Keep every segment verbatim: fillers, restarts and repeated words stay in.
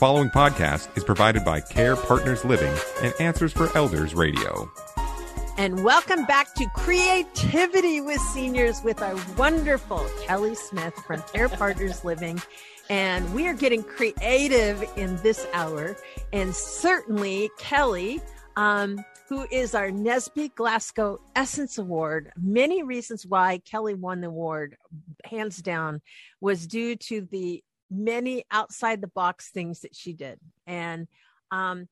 following podcast is provided by Care Partners Living and Answers for Elders Radio. And welcome back to Creativity with Seniors with our wonderful Kelly Smith from Care Partners Living. And we are getting creative in this hour. And certainly Kelly, um, who is our Nesby Glasgow Essence Award. Many reasons why Kelly won the award, hands down, was due to the many outside the box things that she did. And um,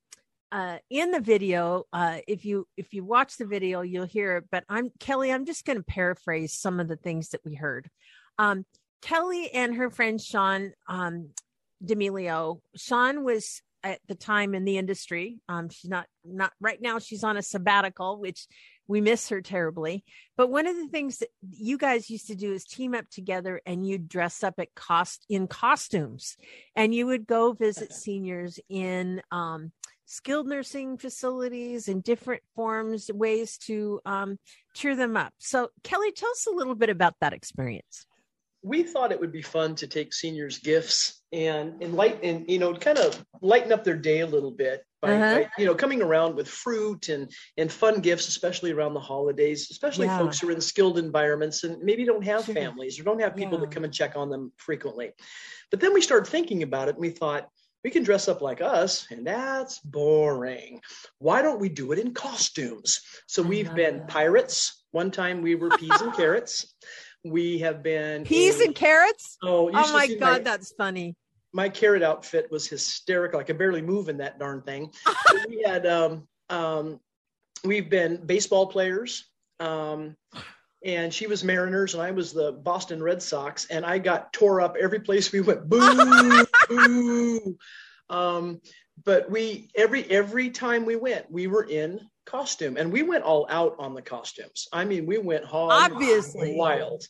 uh, in the video, uh, if you if you watch the video, you'll hear it. But I'm Kelly, I'm just going to paraphrase some of the things that we heard. Um, Kelly and her friend Sean um, D'Amelio. Sean was at the time in the industry. Um, she's not, not right now. She's on a sabbatical, which we miss her terribly. But one of the things that you guys used to do is team up together, and you dress up at cost in costumes, and you would go visit seniors in um, skilled nursing facilities in different forms, ways to um, cheer them up. So Kelly, tell us a little bit about that experience. We thought it would be fun to take seniors' gifts and enlighten, and, you know, kind of lighten up their day a little bit by, uh-huh. by, you know, coming around with fruit and and fun gifts, especially around the holidays, especially yeah. folks who are in skilled environments and maybe don't have sure. families or don't have people yeah. that come and check on them frequently. But then we started thinking about it, and we thought, we can dress up like us, and that's boring. Why don't we do it in costumes? So we've been that. pirates. One time we were peas and carrots. We have been peas in, and carrots. Oh, oh my God, my, that's funny. My carrot outfit was hysterical. I could barely move in that darn thing. we had um um we've been baseball players. Um and she was Mariners and I was the Boston Red Sox, and I got tore up every place we went. Boo, boo. Um but we every every time we went, we were in costume, and we went all out on the costumes. I mean, we went hog obviously wild,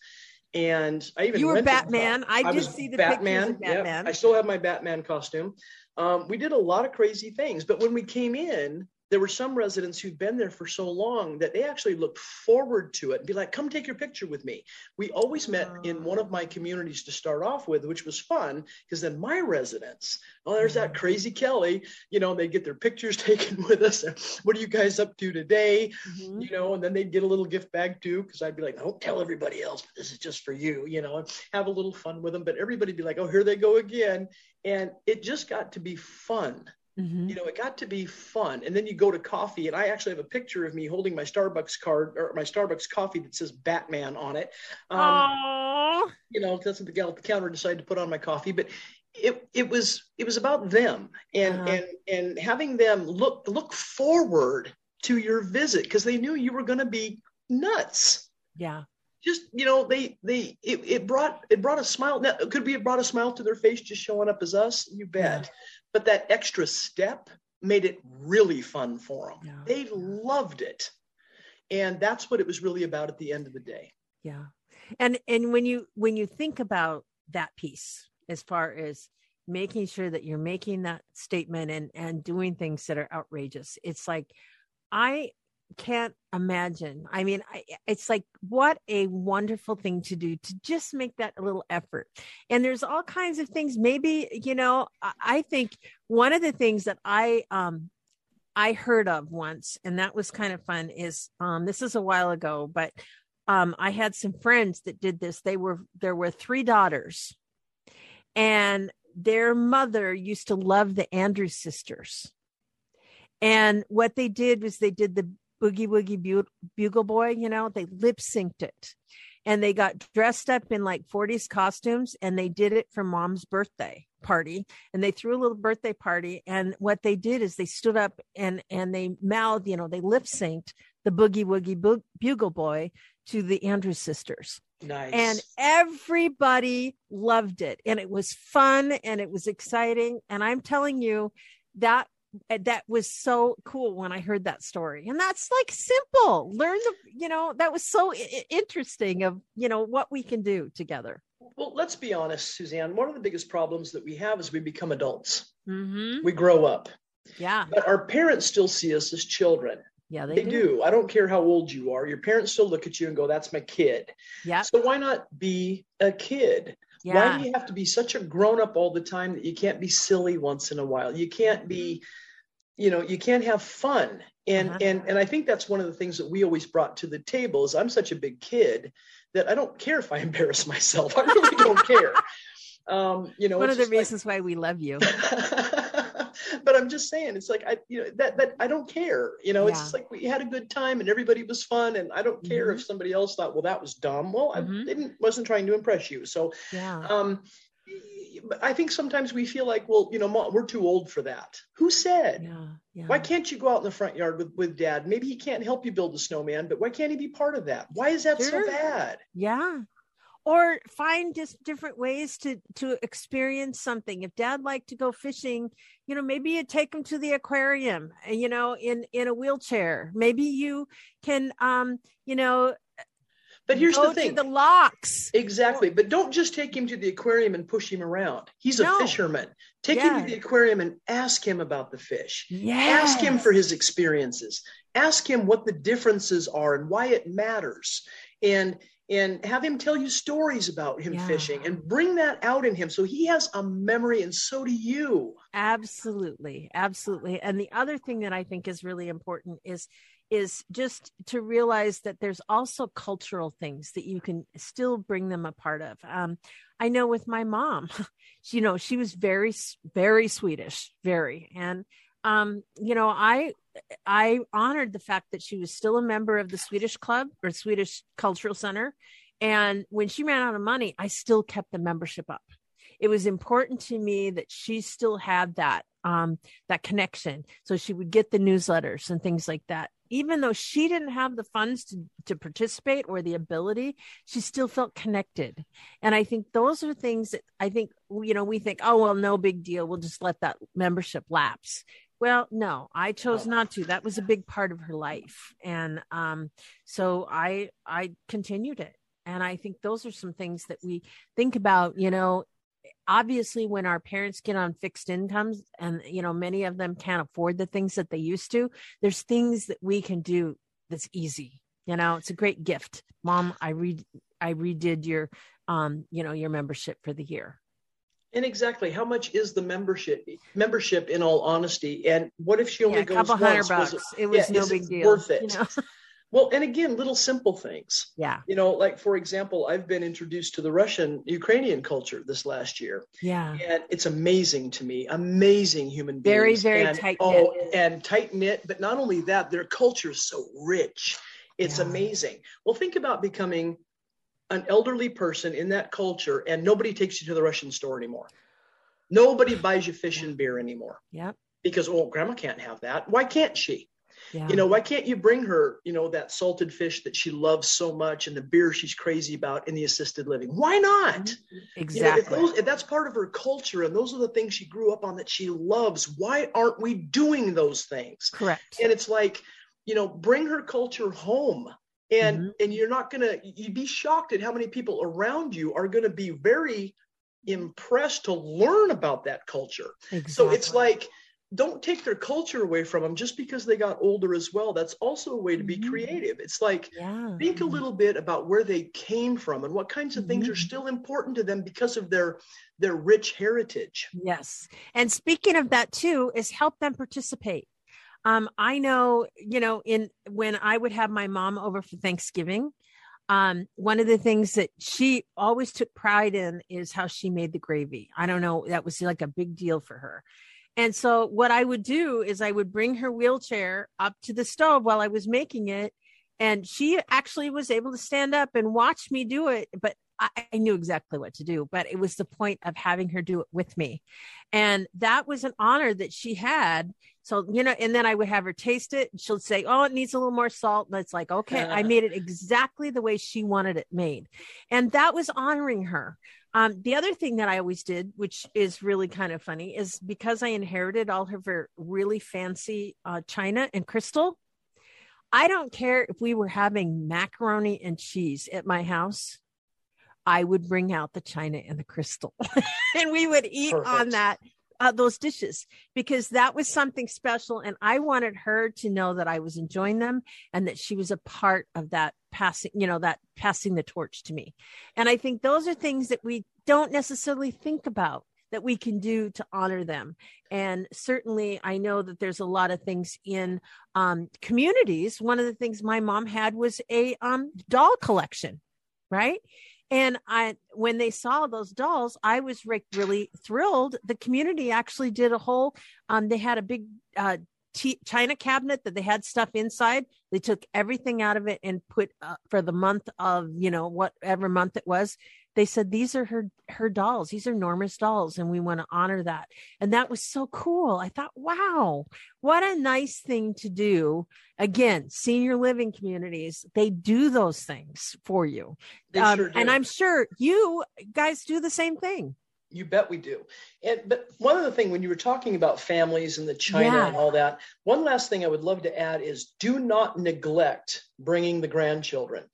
and I even you were Batman. I, I did see the Batman. Pictures of Batman. Yeah, I still have my Batman costume. Um, we did a lot of crazy things, but when we came in, there were some residents who'd been there for so long that they actually looked forward to it and be like, "Come take your picture with me." We always met oh. in one of my communities to start off with, which was fun because then my residents. Oh, there's that crazy Kelly, you know, they get their pictures taken with us. What are you guys up to today? Mm-hmm. You know, and then they'd get a little gift bag too, because I'd be like, don't tell everybody else, but this is just for you, you know, and have a little fun with them. But everybody'd be like, oh, here they go again. And it just got to be fun. Mm-hmm. You know, it got to be fun. And then you go to coffee, and I actually have a picture of me holding my Starbucks card or my Starbucks coffee that says Batman on it. Um, Aww. You know, that's what the gal at the counter decided to put on my coffee. But It it was it was about them and uh-huh. and and having them look look forward to your visit, because they knew you were going to be nuts. Yeah, just you know they they it, it brought it brought a smile. Now, could be it brought a smile to their face just showing up as us. You bet. Yeah. But that extra step made it really fun for them. Yeah. They loved it, and that's what it was really about at the end of the day. Yeah, and and when you when you think about that piece, as far as making sure that you're making that statement and, and doing things that are outrageous. It's like, I can't imagine. I mean, I, it's like, what a wonderful thing to do, to just make that a little effort. And there's all kinds of things. Maybe, you know, I, I think one of the things that I, um, I heard of once, and that was kind of fun is, um, this is a while ago, but, um, I had some friends that did this. They were, there were three daughters, and their mother used to love the Andrews Sisters. And what they did was they did the Boogie Woogie Bugle Boy, you know, they lip synced it. And they got dressed up in like forties costumes, and they did it for mom's birthday party. And they threw a little birthday party. And what they did is they stood up and, and they mouthed, you know, they lip synced the Boogie Woogie Bugle Boy to the Andrews Sisters. Nice. And everybody loved it, and it was fun, and it was exciting. And I'm telling you that that was so cool when I heard that story. And that's like simple. Learn the, you know, that was so I- interesting of, you know, what we can do together. Well, let's be honest, Suzanne, one of the biggest problems that we have is we become adults. Mm-hmm. We grow up. Yeah. But our parents still see us as children. Yeah, they, they do. do. I don't care how old you are. Your parents still look at you and go, that's my kid. Yeah. So why not be a kid? Yeah. Why do you have to be such a grown up all the time that you can't be silly once in a while? You can't be, you know, you can't have fun. And, uh-huh. and, and I think that's one of the things that we always brought to the table is I'm such a big kid that I don't care if I embarrass myself. I really don't care. Um, you know, one of the reasons like, why we love you. But I'm just saying, it's like, I, you know, that, that I don't care, you know, yeah. it's just like we had a good time and everybody was fun. And I don't care mm-hmm. if somebody else thought, well, that was dumb. Well, mm-hmm. I didn't, wasn't trying to impress you. So, yeah. um, but I think sometimes we feel like, well, you know, Mom, we're too old for that. Who said, yeah, yeah. why can't you go out in the front yard with, with dad? Maybe he can't help you build a snowman, but why can't he be part of that? Why is that sure. so bad? Yeah. Or find just different ways to, to experience something. If dad liked to go fishing, you know, maybe you take him to the aquarium, you know, in, in a wheelchair. Maybe you can, um, you know, but here's go the thing, to the locks. Exactly. But don't just take him to the aquarium and push him around. He's no. a fisherman. Take yeah. him to the aquarium and ask him about the fish. Yes. Ask him for his experiences. Ask him what the differences are and why it matters. And, and have him tell you stories about him yeah. fishing and bring that out in him. So he has a memory and so do you. Absolutely. Absolutely. And the other thing that I think is really important is, is just to realize that there's also cultural things that you can still bring them a part of. Um, I know with my mom, you know, she was very, very Swedish, very, and, um, you know, I, I honored the fact that she was still a member of the Swedish club or Swedish Cultural Center. And when she ran out of money, I still kept the membership up. It was important to me that she still had that, um, that connection. So she would get the newsletters and things like that. Even though she didn't have the funds to, to participate or the ability, she still felt connected. And I think those are things that I think, you know, we think, oh, well, no big deal. We'll just let that membership lapse. Well, no, I chose not to. That was a big part of her life. And um, so I, I continued it. And I think those are some things that we think about, you know, obviously when our parents get on fixed incomes and, you know, many of them can't afford the things that they used to, there's things that we can do that's easy. You know, it's a great gift. Mom, I read, I redid your, um, you know, your membership for the year. And exactly how much is the membership membership in all honesty? And what if she only yeah, goes a couple hundred bucks? Was it, it was yeah, no big deal. Worth it. You know? Well, and again, little simple things. Yeah. You know, like for example, I've been introduced to the Russian-Ukrainian culture this last year. Yeah. And it's amazing to me, amazing human beings. Very, very tight knit. Oh, and tight knit. But not only that, their culture is so rich. It's yeah. amazing. Well, think about becoming an elderly person in that culture and nobody takes you to the Russian store anymore. Nobody buys you fish yeah. and beer anymore. Yeah. Because, oh, grandma can't have that. Why can't she? Yeah. You know, why can't you bring her, you know, that salted fish that she loves so much and the beer she's crazy about in the assisted living? Why not? Exactly. You know, if those, if that's part of her culture and those are the things she grew up on that she loves, why aren't we doing those things? Correct. And it's like, you know, bring her culture home. And mm-hmm. and you're not going to, you'd be shocked at how many people around you are going to be very impressed to learn about that culture. Exactly. So it's like, don't take their culture away from them just because they got older as well. That's also a way to be mm-hmm. creative. It's like, yeah. think mm-hmm. a little bit about where they came from and what kinds of mm-hmm. things are still important to them because of their, their rich heritage. Yes. And speaking of that too, is help them participate. Um, I know, you know, in when I would have my mom over for Thanksgiving, um, one of the things that she always took pride in is how she made the gravy. I don't know. That was like a big deal for her. And so what I would do is I would bring her wheelchair up to the stove while I was making it. And she actually was able to stand up and watch me do it. But I, I knew exactly what to do. But it was the point of having her do it with me. And that was an honor that she had. So, you know, and then I would have her taste it and she'll say, oh, it needs a little more salt. And it's like, okay, I made it exactly the way she wanted it made. And that was honoring her. Um, the other thing that I always did, which is really kind of funny, is because I inherited all of her really fancy uh, china and crystal. I don't care if we were having macaroni and cheese at my house. I would bring out the china and the crystal and we would eat Perfect. On that uh, those dishes, because that was something special. And I wanted her to know that I was enjoying them and that she was a part of that passing, you know, that passing the torch to me. And I think those are things that we don't necessarily think about that we can do to honor them. And certainly I know that there's a lot of things in um, communities. One of the things my mom had was a um, doll collection, right? And I, when they saw those dolls, I was re- really thrilled. The community actually did a whole, um, they had a big uh, t- china cabinet that they had stuff inside. They took everything out of it and put uh, for the month of, you know, whatever month it was, they said, these are her, her dolls. These are Norma's dolls. And we want to honor that. And that was so cool. I thought, wow, what a nice thing to do. Again, senior living communities, they do those things for you. They um, sure do. And I'm sure you guys do the same thing. You bet we do. And but one other thing, when you were talking about families and the China yeah. and all that, one last thing I would love to add is do not neglect bringing the grandchildren.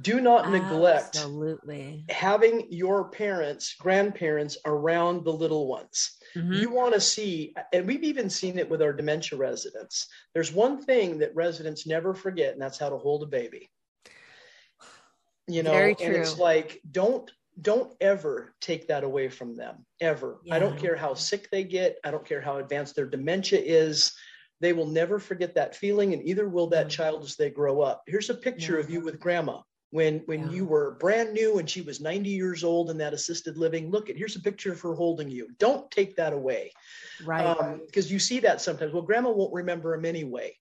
Do not Absolutely. neglect having your parents, grandparents around the little ones. Mm-hmm. You want to see, and we've even seen it with our dementia residents. There's one thing that residents never forget, and that's how to hold a baby. You know, Very true. And it's like, don't, Don't ever take that away from them, ever. Yeah. I don't care how sick they get. I don't care how advanced their dementia is. They will never forget that feeling, and either will that child as they grow up. Here's a picture yeah. of you with grandma when, when yeah. you were brand new and she was ninety years old in that assisted living. Look, and here's a picture of her holding you. Don't take that away. Right. Um, because you see that sometimes. Well, grandma won't remember them anyway.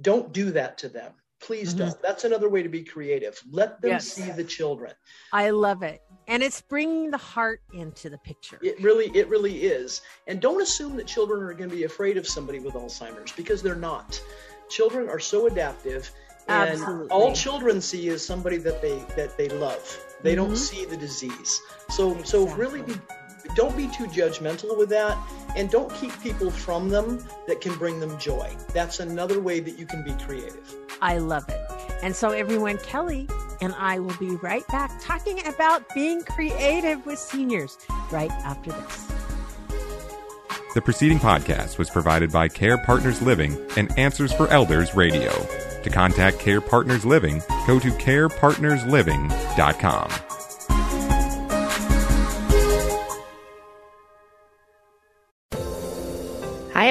Don't do that to them. Please mm-hmm. don't. That's another way to be creative. Let them yes. see the children. I love it. And it's bringing the heart into the picture. It really, it really is. And don't assume that children are going to be afraid of somebody with Alzheimer's, because they're not. Children are so adaptive. And Absolutely. all children see is somebody that they, that they love. They mm-hmm. don't see the disease. So, exactly. so really be, don't be too judgmental with that. And don't keep people from them that can bring them joy. That's another way that you can be creative. I love it. And so everyone, Kelly and I will be right back talking about being creative with seniors right after this. The preceding podcast was provided by Care Partners Living and Answers for Elders Radio. To contact Care Partners Living, go to care partners living dot com. Hi